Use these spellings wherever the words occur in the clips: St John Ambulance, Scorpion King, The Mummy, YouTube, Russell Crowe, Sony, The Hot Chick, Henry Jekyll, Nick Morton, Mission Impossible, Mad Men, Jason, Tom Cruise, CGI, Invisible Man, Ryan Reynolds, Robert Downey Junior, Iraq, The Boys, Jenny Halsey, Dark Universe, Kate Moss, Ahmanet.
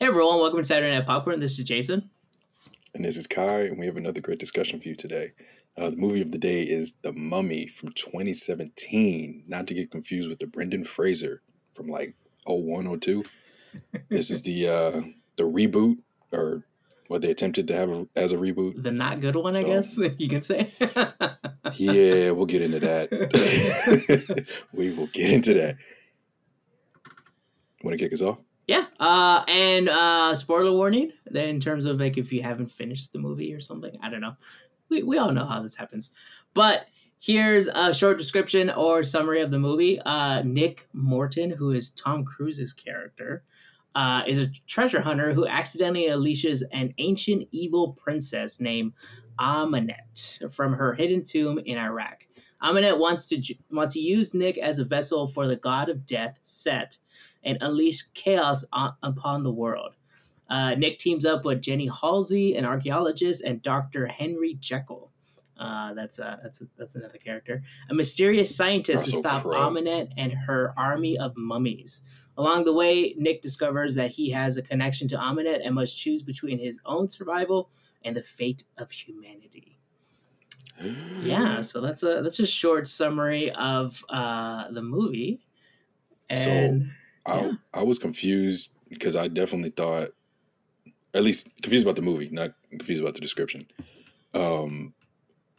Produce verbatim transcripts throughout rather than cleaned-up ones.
Hey everyone, welcome to Saturday Night Popcorn. This is Jason. And this is Kai, and we have another great discussion for you today. Uh, the movie of the day is The Mummy from twenty seventeen, not to get confused with the Brendan Fraser from like oh one, oh two. This is the uh, the reboot, or what they attempted to have a, as a reboot. The not good one, so, I guess you can say. Yeah, we'll get into that. We will get into that. Want to kick us off? Yeah, uh, and uh, spoiler warning, in terms of like if you haven't finished the movie or something, I don't know. We we all know how this happens. But here's a short description or summary of the movie. Uh, Nick Morton, who is Tom Cruise's character, uh, is a treasure hunter who accidentally unleashes an ancient evil princess named Ahmanet from her hidden tomb in Iraq. Ahmanet wants to wants to use Nick as a vessel for the god of death, Set, and unleash chaos on, upon the world. Uh, Nick teams up with Jenny Halsey, an archaeologist, and Doctor Henry Jekyll. Uh, that's a, that's a, that's another character. A mysterious scientist Russell to stop Crowe. Ahmanet and her army of mummies. Along the way, Nick discovers that he has a connection to Ahmanet and must choose between his own survival and the fate of humanity. Yeah, so that's a that's a short summary of uh, the movie. And so, I, yeah. I was confused because I definitely thought, at least confused about the movie, not confused about the description. Um,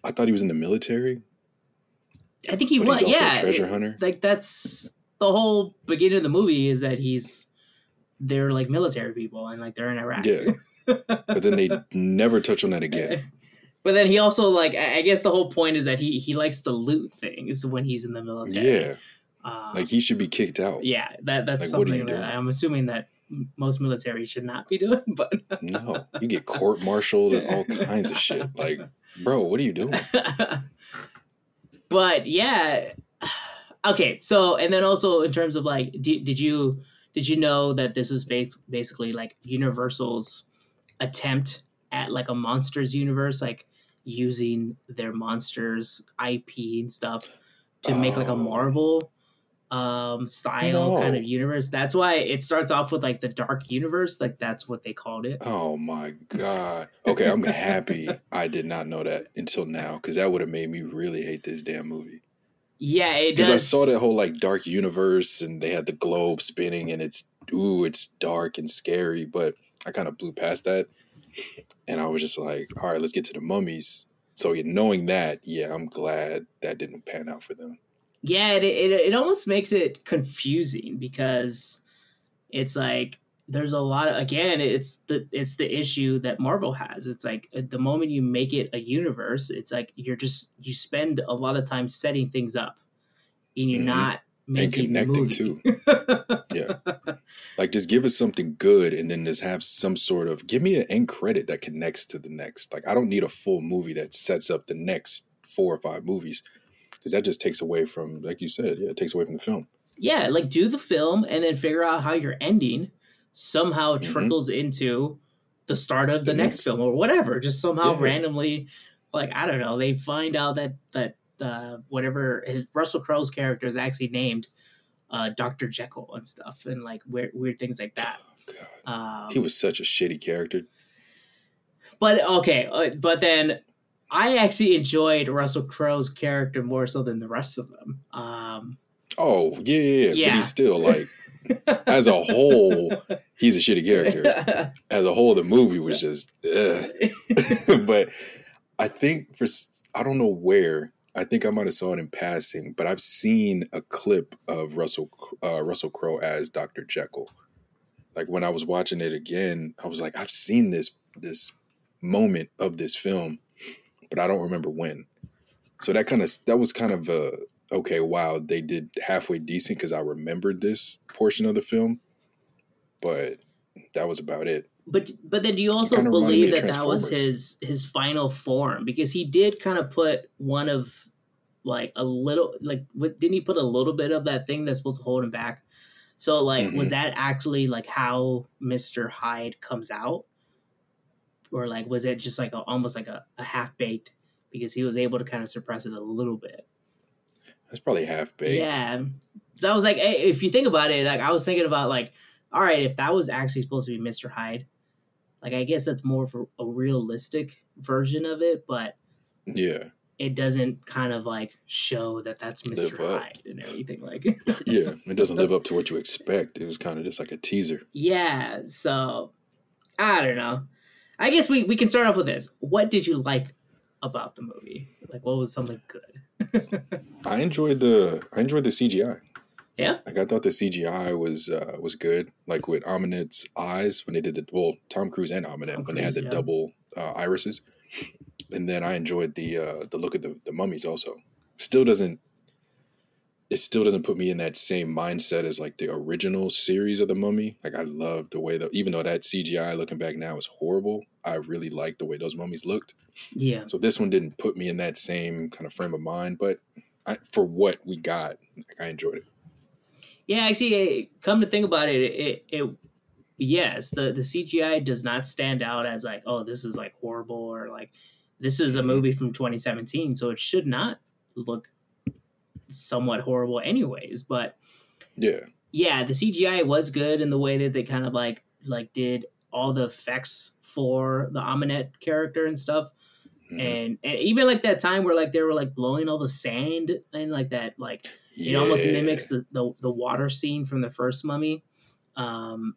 I thought he was in the military. I think he was. He's also yeah, a treasure hunter. It, like that's the whole beginning of the movie is that he's they're like military people and like they're in Iraq. Yeah, but then they never touch on that again. But then he also like I guess the whole point is that he he likes to loot things when he's in the military. Yeah. Um, like he should be kicked out. Yeah, that that's like, something that I'm assuming that most military should not be doing. But no, you get court-martialed and all kinds of shit. Like, bro, what are you doing? But yeah, okay. So, and then also in terms of like, did, did you did you know that this is ba- basically like Universal's attempt at like a monsters universe, like using their monsters I P and stuff to make um, like a Marvel um style no. kind of universe. That's why it starts off with like the Dark Universe, like that's what they called it. Oh my god. Okay, I'm happy I did not know that until now, because that would have made me really hate this damn movie. Yeah, it does. Because I saw that whole like Dark Universe and they had the globe spinning and it's ooh, it's dark and scary, but I kind of blew past that and I was just like, all right, let's get to the mummies. So knowing that, yeah, I'm glad that didn't pan out for them. Yeah, it, it it almost makes it confusing because it's like there's a lot of, again, it's the it's the issue that Marvel has. It's like at the moment you make it a universe, it's like you're just you spend a lot of time setting things up, and you're mm-hmm. not making and connecting too. Yeah, like just give us something good, and then just have some sort of give me an end credit that connects to the next. Like I don't need a full movie that sets up the next four or five movies. Because that just takes away from, like you said, yeah, it takes away from the film. Yeah, like do the film and then figure out how your ending somehow mm-hmm. trickles into the start of the, the next, next film or whatever. Just somehow yeah. randomly, like, I don't know, they find out that that uh, whatever, his, Russell Crowe's character is actually named uh, Doctor Jekyll and stuff and like weird, weird things like that. Oh, God. Um, he was such a shitty character. But, okay, uh, but then... I actually enjoyed Russell Crowe's character more so than the rest of them. Um, oh, yeah, yeah, yeah. But he's still like, as a whole, he's a shitty character. As a whole, the movie was just, ugh. But I think for, I don't know where, I think I might have saw it in passing, but I've seen a clip of Russell uh, Russell Crowe as Doctor Jekyll. Like when I was watching it again, I was like, I've seen this this moment of this film. But I don't remember when. So that kind of that was kind of a okay. Wow, they did halfway decent because I remembered this portion of the film, but that was about it. But but then do you also believe that that was his his final form? Because he did kind of put one of like a little like what, didn't he put a little bit of that thing that's supposed to hold him back? So like mm-hmm. was that actually like how Mister Hyde comes out? Or like, was it just like a, almost like a, a half baked because he was able to kind of suppress it a little bit? That's probably half baked. Yeah, that was like, hey, if you think about it, like I was thinking about like all right, if that was actually supposed to be Mister Hyde, like, I guess that's more for a realistic version of it, but yeah, it doesn't kind of like show that that's Mister Hyde and everything. Like, yeah, it doesn't live up to what you expect. It was kind of just like a teaser. Yeah. So I don't know. I guess we, we can start off with this. What did you like about the movie? Like, what was something good? I enjoyed the, I enjoyed the C G I. Yeah. Like, I thought the C G I was uh, was good. Like with Ahmanet's eyes when they did the, well, Tom Cruise and Ahmanet Tom when Cruise, they had the yeah. double uh, irises. And then I enjoyed the uh, the look of the, the mummies also. Still doesn't, it still doesn't put me in that same mindset as like the original series of the Mummy. Like, I loved the way that, even though that C G I looking back now is horrible, I really liked the way those mummies looked. Yeah. So this one didn't put me in that same kind of frame of mind, but I, for what we got, like, I enjoyed it. Yeah, actually, come to think about it, it it yes, the the C G I does not stand out as like, oh, this is like horrible, or like, this is a movie from twenty seventeen, so it should not look somewhat horrible anyways. But yeah, yeah, the C G I was good in the way that they kind of like like did all the effects for the Ahmanet character and stuff. Mm-hmm. And, and even like that time where like they were like blowing all the sand and like that, like yeah. it almost mimics the, the, the water scene from the first Mummy. Um,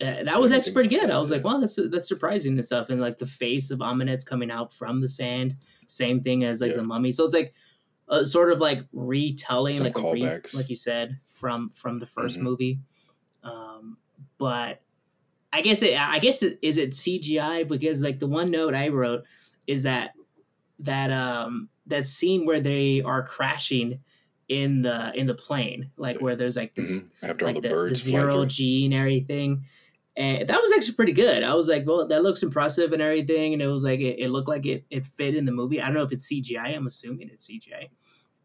Uh, that was actually pretty good. I was like, wow, that's that's surprising and stuff. And like the face of Ahmanet's coming out from the sand, same thing as like yeah. the mummy. So it's like a sort of like retelling, some like callbacks, re, like you said, from from the first mm-hmm. movie. Um, but I guess it, I guess it, is it C G I? Because like the one note I wrote is that that um that scene where they are crashing in the in the plane, like where there's like this mm-hmm. after like all the, the birds, the zero G and everything. And that was actually pretty good. I was like, well, that looks impressive and everything. And it was like, it, it looked like it, it fit in the movie. I don't know if it's C G I. I'm assuming it's C G I.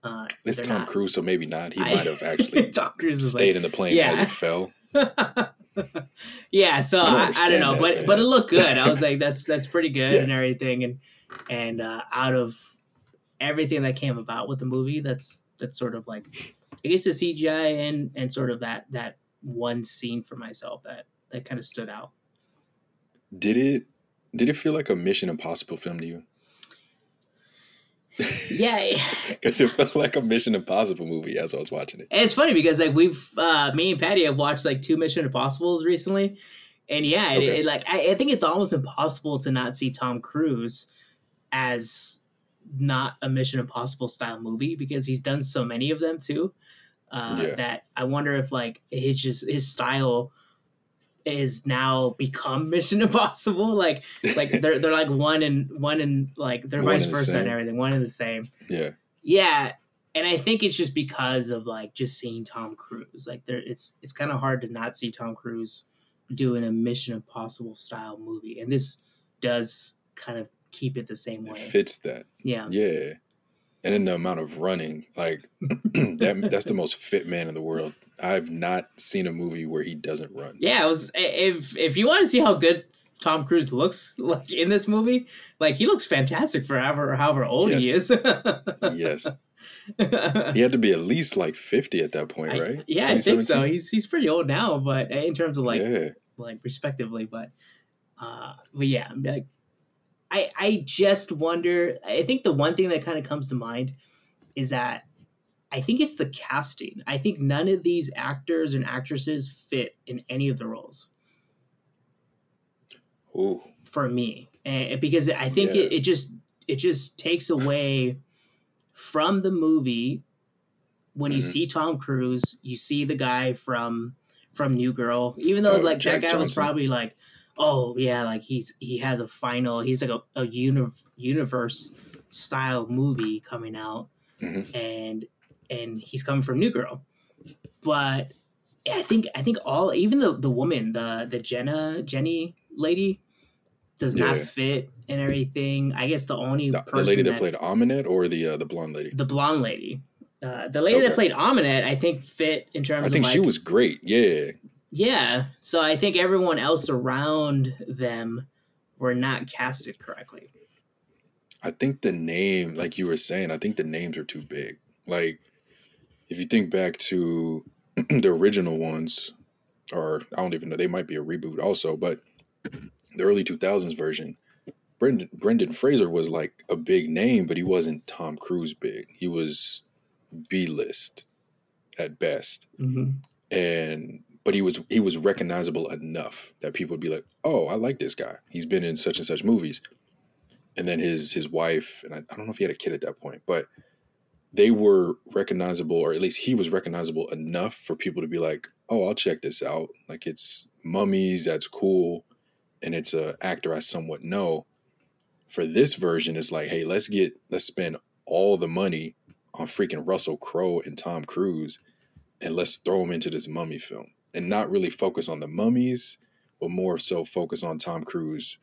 Uh, it's Tom not. Cruise, so maybe not. He I, might have actually Tom Cruise stayed like, in the plane yeah. as it fell. yeah, so I, I don't know. That, but man. but it looked good. I was like, that's that's pretty good yeah. and everything. And and uh, out of everything that came about with the movie, that's that's sort of like, I guess the C G I and, and sort of that, that one scene for myself that, that kind of stood out. Did it did it feel like a Mission Impossible film to you? Yeah. Because it felt like a Mission Impossible movie as I was watching it. And it's funny because like we've, uh, me and Patty have watched like two Mission Impossibles recently. And yeah, it, okay. it, like I, I think it's almost impossible to not see Tom Cruise as not a Mission Impossible style movie because he's done so many of them too. Uh, yeah. That I wonder if like it's just his style is now become Mission Impossible, like like they're they're like one and one and like they're vice versa and everything, one and the same. Yeah, yeah, and I think it's just because of like just seeing Tom Cruise. Like there, it's it's kind of hard to not see Tom Cruise doing a Mission Impossible style movie, and this does kind of keep it the same way. It fits that. Yeah, yeah, and in the amount of running, like that that's the most fit man in the world. I've not seen a movie where he doesn't run. Yeah, it was, if if you want to see how good Tom Cruise looks like in this movie, like he looks fantastic for however, however old yes. he is. yes. He had to be at least like fifty at that point, right? I, yeah, I think so. He's he's pretty old now, but in terms of like yeah. like respectively, but uh, but yeah, like I I just wonder. I think the one thing that kind of comes to mind is that I think it's the casting. I think none of these actors and actresses fit in any of the roles. Ooh. For me, and because I think yeah. it, it just it just takes away from the movie. When mm-hmm. you see Tom Cruise, you see the guy from from New Girl. Even though oh, like Jack that guy Johnson. Was probably like, oh yeah, like he's he has a final. He's like a, a uni- universe style movie coming out, mm-hmm. and. And he's coming from New Girl, but yeah, I think I think all even the, the woman the the Jenna Jenny lady does yeah. not fit and everything. I guess the only the, person the lady that, that played Ahmanet or the uh, the blonde lady the blonde lady uh, the lady okay. that played Ahmanet I think fit in terms. I think of she like, was great. Yeah. Yeah. So I think everyone else around them were not casted correctly. I think the name, like you were saying, I think the names are too big. Like. If you think back to the original ones, or I don't even know, they might be a reboot also, but the early two thousands version, Brendan, Brendan Fraser was like a big name, but he wasn't Tom Cruise big. He was B-list at best. Mm-hmm. And, but he was, he was recognizable enough that people would be like, oh, I like this guy. He's been in such and such movies. And then his, his wife, and I, I don't know if he had a kid at that point, but they were recognizable, or at least he was recognizable enough for people to be like, oh, I'll check this out. Like, it's mummies. That's cool. And it's a actor I somewhat know. For this version, it's like, hey, let's get, let's spend all the money on freaking Russell Crowe and Tom Cruise, and let's throw them into this mummy film and not really focus on the mummies, but more so focus on Tom Cruise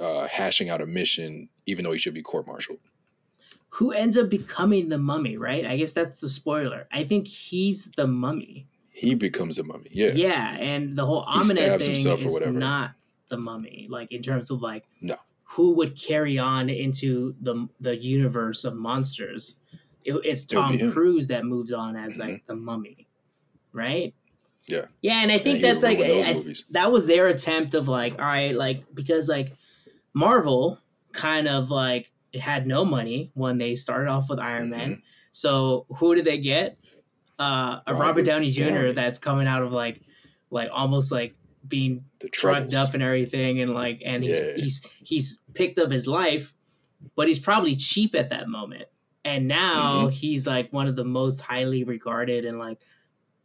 uh, hashing out a mission, even though he should be court-martialed. Who ends up becoming the mummy, right? I guess that's the spoiler. I think he's the mummy. He becomes the mummy, yeah. Yeah, and the whole Ahmanet thing is or whatever. Not the mummy, like in terms of like... No. Who would carry on into the the universe of monsters? It, it's Tom Cruise that moves on as mm-hmm. like the mummy, right? Yeah, yeah, and I think yeah, that's like I, I, that was their attempt of like, all right, like because like Marvel kind of like had no money when they started off with Iron mm-hmm. Man, so who did they get? Uh, a Robert, Robert Downey Junior Downey. That's coming out of like like almost like. being drugged up and everything, and like and he's, yeah. he's he's picked up his life, but he's probably cheap at that moment, and now mm-hmm. he's like one of the most highly regarded and like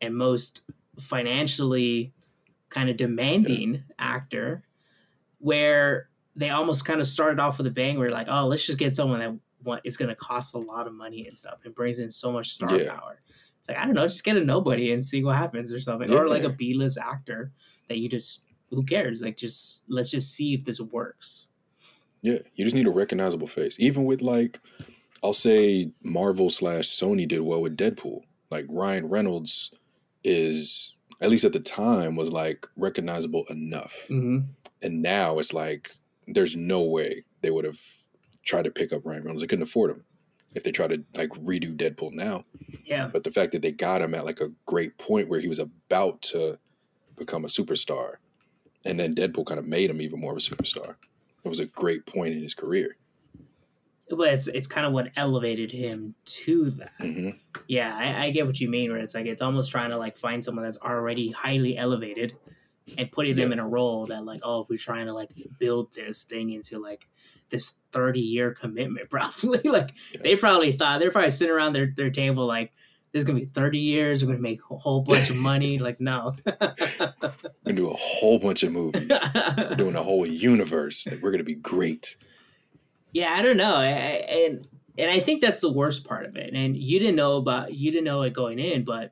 and most financially kind of demanding yeah. actor, where they almost kind of started off with a bang where like, oh, let's just get someone that want, it's going to cost a lot of money and stuff and brings in so much star yeah. power. It's like, I don't know, just get a nobody and see what happens or something yeah. or like a B-list actor that you just, who cares? Like, just, let's just see if this works. Yeah, you just need a recognizable face. Even with, like, I'll say Marvel slash Sony did well with Deadpool. Like, Ryan Reynolds is, at least at the time, was, like, recognizable enough. Mm-hmm. And now it's like, there's no way they would have tried to pick up Ryan Reynolds. They couldn't afford him if they tried to, like, redo Deadpool now. Yeah. But the fact that they got him at, like, a great point where he was about to become a superstar, and then Deadpool kind of made him even more of a superstar. It was a great point in his career. Well, it's it's kind of what elevated him to that. Mm-hmm. Yeah, I, I get what you mean, where it's like it's almost trying to like find someone that's already highly elevated and putting yeah. them in a role that like, oh, if we're trying to like build this thing into like this thirty year commitment, probably like yeah. they probably thought they're probably sitting around their, their table like, this is going to be thirty years. We're going to make a whole bunch of money. Like, no. We're going to do a whole bunch of movies. We're doing a whole universe. Like, we're going to be great. Yeah, I don't know. I, I, and and I think that's the worst part of it. And you didn't know about, you didn't know it going in, but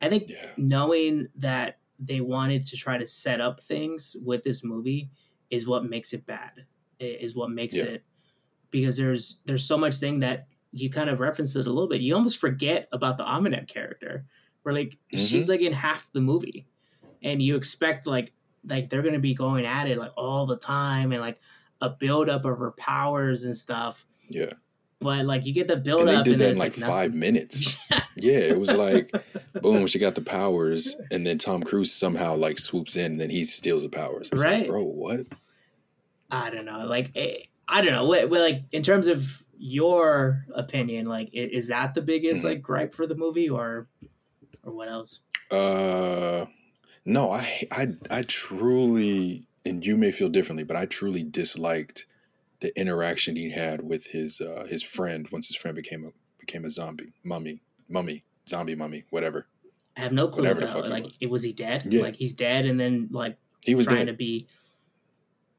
I think yeah. knowing that they wanted to try to set up things with this movie is what makes it bad, is what makes yeah. it, because there's there's so much thing that, you kind of referenced it a little bit. You almost forget about the Ahmanet character, where like mm-hmm. she's like in half the movie, and you expect like like they're gonna be going at it like all the time and like a buildup of her powers and stuff. Yeah. But like you get the build and up. They did and that in like, like five minutes. Yeah, it was like boom, she got the powers, and then Tom Cruise somehow like swoops in, and then he steals the powers. It's right, like, bro. What? I don't know. Like it, I don't know. What, what like in terms of your opinion, like is that the biggest mm-hmm. like gripe for the movie, or or what else? Uh no, I I I truly, and you may feel differently, but I truly disliked the interaction he had with his uh his friend once his friend became a became a zombie. Mummy. Mummy. Zombie mummy, whatever. I have no clue. Whatever the fuck like it was. It was he dead? Yeah. Like he's dead and then like he was trying dead. to be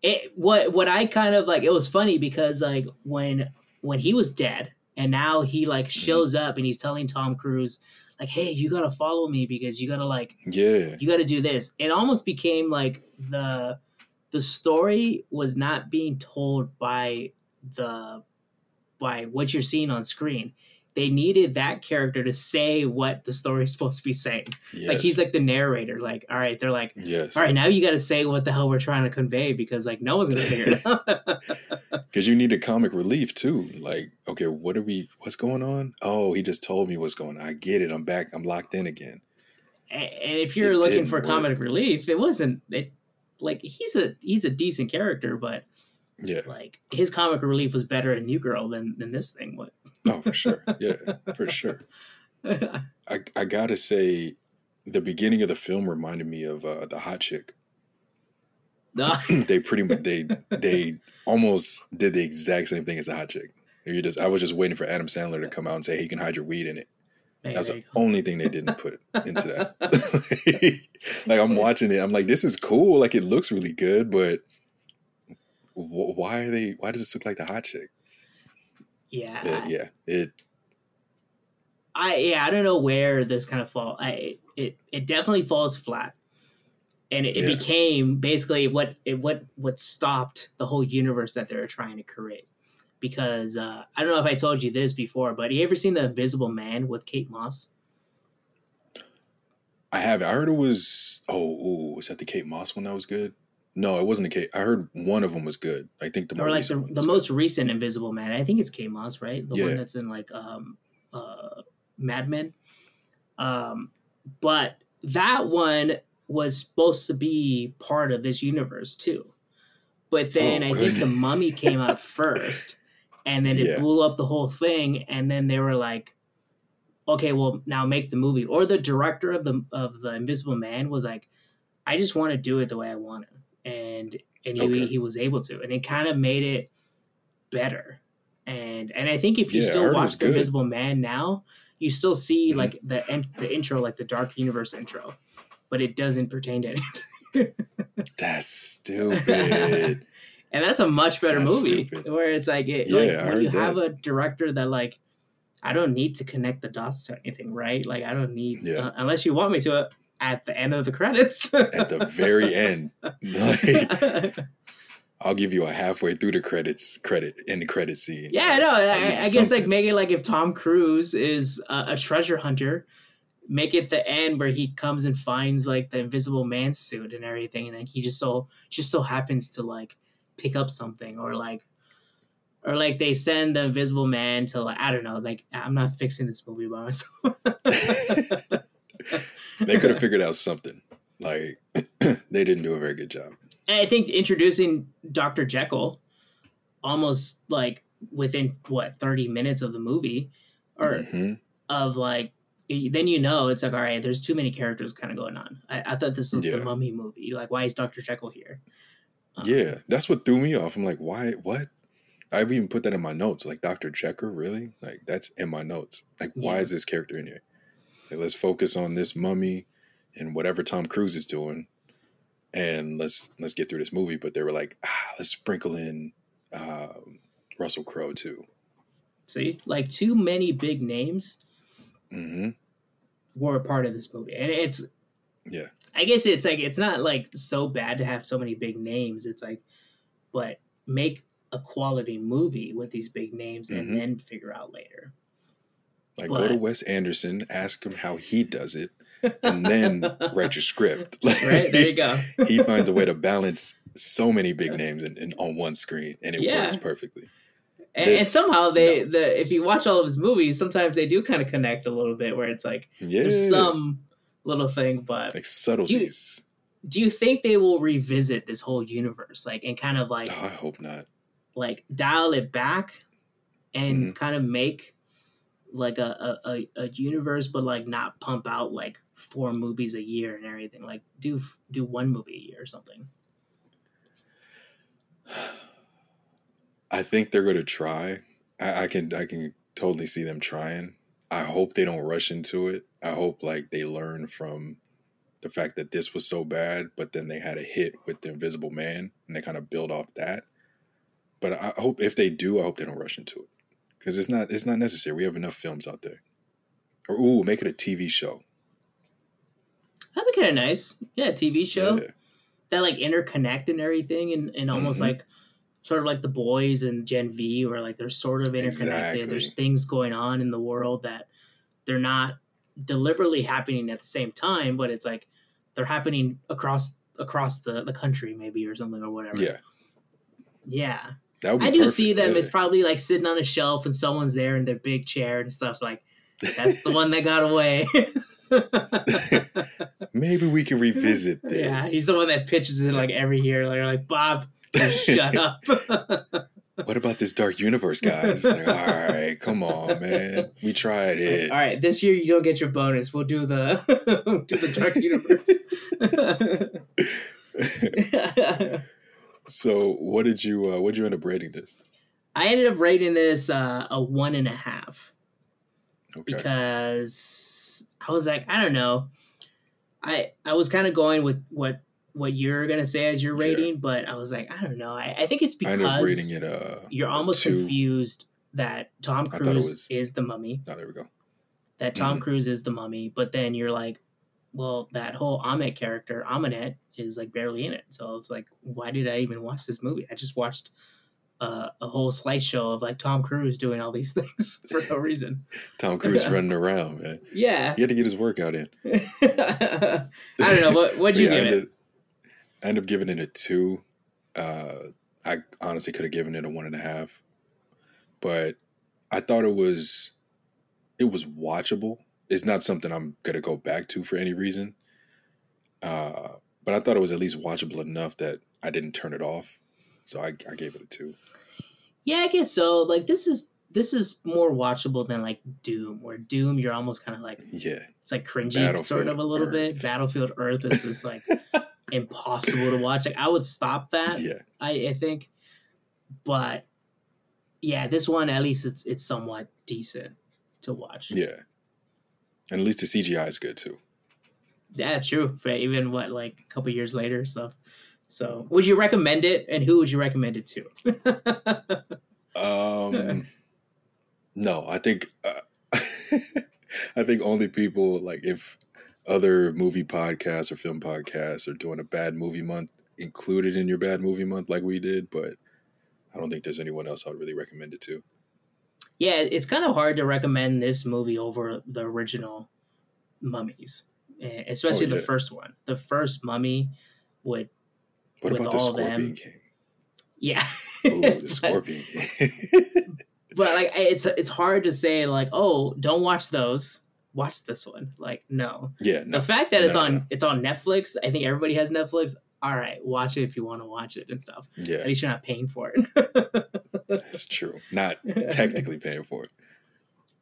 it what what I kind of like it was funny because like when when he was dead and now he like shows up and he's telling Tom Cruise like, hey, you got to follow me because you got to like, yeah, you got to do this. It almost became like the, the story was not being told by the, by what you're seeing on screen. They needed that character to say what the story is supposed to be saying. Yes. Like he's like the narrator, like, all right, they're like, yes. all right, now you got to say what the hell we're trying to convey because like no one's going to figure it out. Because you need a comic relief too. Like, okay, what are we, what's going on? Oh, he just told me what's going on. I get it. I'm back. I'm locked in again. And if you're it looking for work. Comic relief, it wasn't it, like he's a he's a decent character, but yeah, like his comic relief was better in New Girl than than this thing would. Oh, for sure, yeah, for sure. I I gotta say, the beginning of the film reminded me of uh, The Hot Chick. they pretty much they they almost did the exact same thing as The Hot Chick. You just I was just waiting for Adam Sandler to come out and say, "Hey, you can hide your weed in it." That's the only thing they didn't put into that. like, like I'm watching it, I'm like, this is cool. Like it looks really good, but wh- why are they? Why does this look like The Hot Chick? Yeah, uh, yeah. It. I yeah, I don't know where this kind of fall. I it it definitely falls flat, and it, it yeah. became basically what it what what stopped the whole universe that they were trying to create. Because uh, I don't know if I told you this before, but you ever seen The Invisible Man with Kate Moss? I haven't. I heard it was, oh, ooh, was that the Kate Moss one that was good? No, it wasn't the Kate. I heard one of them was good. I think the, more like recent the, one the most good. recent Invisible Man. I think it's Kate Moss, right? The yeah. one that's in like um, uh, Mad Men. Um, but that one was supposed to be part of this universe too. But then oh, I think The Mummy came out first. And then it yeah. blew up the whole thing, and then they were like, "Okay, well now make the movie." Or the director of the of the Invisible Man was like, "I just want to do it the way I want to," and and okay. he, he was able to, and it kind of made it better. And and I think if you yeah, still watch The good. Invisible Man now, you still see mm-hmm. like the the intro, like the Dark Universe intro, but it doesn't pertain to anything. That's stupid. And that's a much better that's movie stupid. Where it's like, it, yeah, like when you that. have a director that like, I don't need to connect the dots to anything, right? Like I don't need, yeah. uh, unless you want me to uh, at the end of the credits. At the very end. Like, I'll give you a halfway through the credits credit in the credit scene. Yeah, no, I, I guess like make it like if Tom Cruise is a, a treasure hunter, make it the end where he comes and finds like the Invisible Man suit and everything. And then he just so, just so happens to like, pick up something, or like or like they send the Invisible Man to like I don't know, like I'm not fixing this movie by myself. They could have figured out something. Like they didn't do a very good job. And I think introducing Doctor Jekyll almost like within what thirty minutes of the movie or mm-hmm. of like then you know it's like, all right, there's too many characters kind of going on. I, I thought this was yeah. the Mummy movie. Like, why is Doctor Jekyll here? Yeah, that's what threw me off. I'm like, why? What? I've even put that in my notes. Like, Doctor Jekyll, really? Like, that's in my notes. Like, yeah. why is this character in here? Like, let's focus on this mummy and whatever Tom Cruise is doing, and let's let's get through this movie. But they were like, ah, let's sprinkle in uh, Russell Crowe too. See, like too many big names mm-hmm. were a part of this movie, and it's yeah. I guess it's like it's not like so bad to have so many big names. It's like, but make a quality movie with these big names and mm-hmm. then figure out later. Like but, go to Wes Anderson, ask him how he does it, and then write your script. Like, right there, you go. He finds a way to balance so many big names in, in on one screen, and it yeah. works perfectly. And, this, and somehow they no. the if you watch all of his movies, sometimes they do kind of connect a little bit, where it's like yeah. there's some. Little thing, but like subtleties. Do you, do you think they will revisit this whole universe, like and kind of like? Oh, I hope not. Like dial it back, and mm-hmm. kind of make like a, a a universe, but like not pump out like four movies a year and everything. Like do do one movie a year or something. I think they're going to try. I, I can I can totally see them trying. I hope they don't rush into it. I hope like they learn from the fact that this was so bad, but then they had a hit with the Invisible Man and they kind of build off that. But I hope if they do, I hope they don't rush into it because it's not, it's not necessary. We have enough films out there. Or ooh, make it a T V show. That'd be kind of nice. Yeah. T V show yeah. that like interconnect and everything. And, and almost mm-hmm. like sort of like The Boys and Gen V where like they're sort of interconnected. Exactly. There's things going on in the world that they're not deliberately happening at the same time, but it's like they're happening across across the, the country maybe or something or whatever. Yeah. Yeah. That would be I do perfect. see them. Yeah. It's probably like sitting on a shelf and someone's there in their big chair and stuff like that's the one that got away. Maybe we can revisit this. Yeah, he's the one that pitches it like every year. Like, like Bob, shut up. What about this Dark Universe, guys? Like, all right, come on, man. We tried it. All right, this year you don't get your bonus. We'll do the we'll do the Dark Universe. So, what did you uh, what did you end up rating this? I ended up rating this uh, a one and a half. Okay. Because I was like, I don't know. I I was kind of going with what what you're going to say as your rating, yeah. but I was like, I don't know. I, I think it's because I ended up rating it, uh, you're almost two. confused that Tom Cruise is the mummy. Oh, there we go. That Tom mm-hmm. Cruise is the mummy, but then you're like, well, that whole Ahmet character, Ahmanet, is like barely in it. So it's like, why did I even watch this movie? I just watched Uh, a whole slideshow of like Tom Cruise doing all these things for no reason. Tom Cruise yeah. running around, man. Yeah, he had to get his workout in. I don't know what what'd you yeah, give I ended, it. I ended up giving it a two. Uh, I honestly could have given it a one and a half, but I thought it was it was watchable. It's not something I'm gonna go back to for any reason. Uh, but I thought it was at least watchable enough that I didn't turn it off. So I, I gave it a two. Yeah, I guess so. Like this is this is more watchable than like Doom, where Doom you're almost kind of like yeah, it's like cringy sort of a little Earth. bit. Battlefield Earth is just like impossible to watch. Like I would stop that. Yeah, I, I think, but yeah, this one at least it's it's somewhat decent to watch. Yeah, and at least the C G I is good too. Yeah, true. For even what like a couple years later or stuff. So would you recommend it, and who would you recommend it to? um, no, I think uh, I think only people like if other movie podcasts or film podcasts are doing a bad movie month included in your bad movie month like we did. But I don't think there's anyone else I would really recommend it to. Yeah, it's kind of hard to recommend this movie over the original Mummies, especially oh, yeah. the first one. The first Mummy would. What about the Scorpion King? Yeah. Ooh, the Scorpion King. But like, it's it's hard to say like, oh, don't watch those. Watch this one. Like, no. Yeah. No, the fact that no, it's on no. it's on Netflix. I think everybody has Netflix. All right, watch it if you want to watch it and stuff. Yeah. At least you're not paying for it. That's true. Not technically paying for it.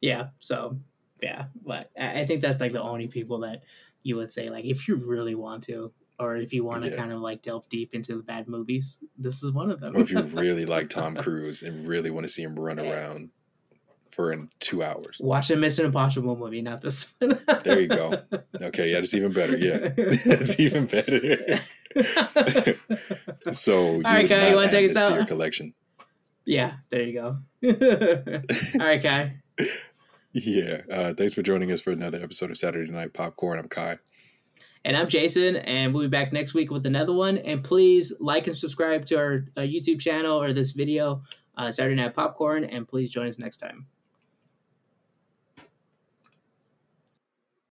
Yeah. So yeah, but I think that's like the only people that you would say like, if you really want to. Or if you want to yeah. kind of like delve deep into the bad movies, this is one of them. Or if you really like Tom Cruise and really want to see him run yeah. around for in two hours. Watch a Mission Impossible movie, not this one. There you go. Okay, yeah, that's even better. Yeah, that's even better. So you All right, would Kai, not you want to take this us out? To your collection. Yeah, there you go. All right, Kai. Yeah, uh, thanks for joining us for another episode of Saturday Night Popcorn. I'm Kai. And I'm Jason, and we'll be back next week with another one. And please like and subscribe to our uh, YouTube channel or this video, uh, Saturday Night Popcorn, and please join us next time.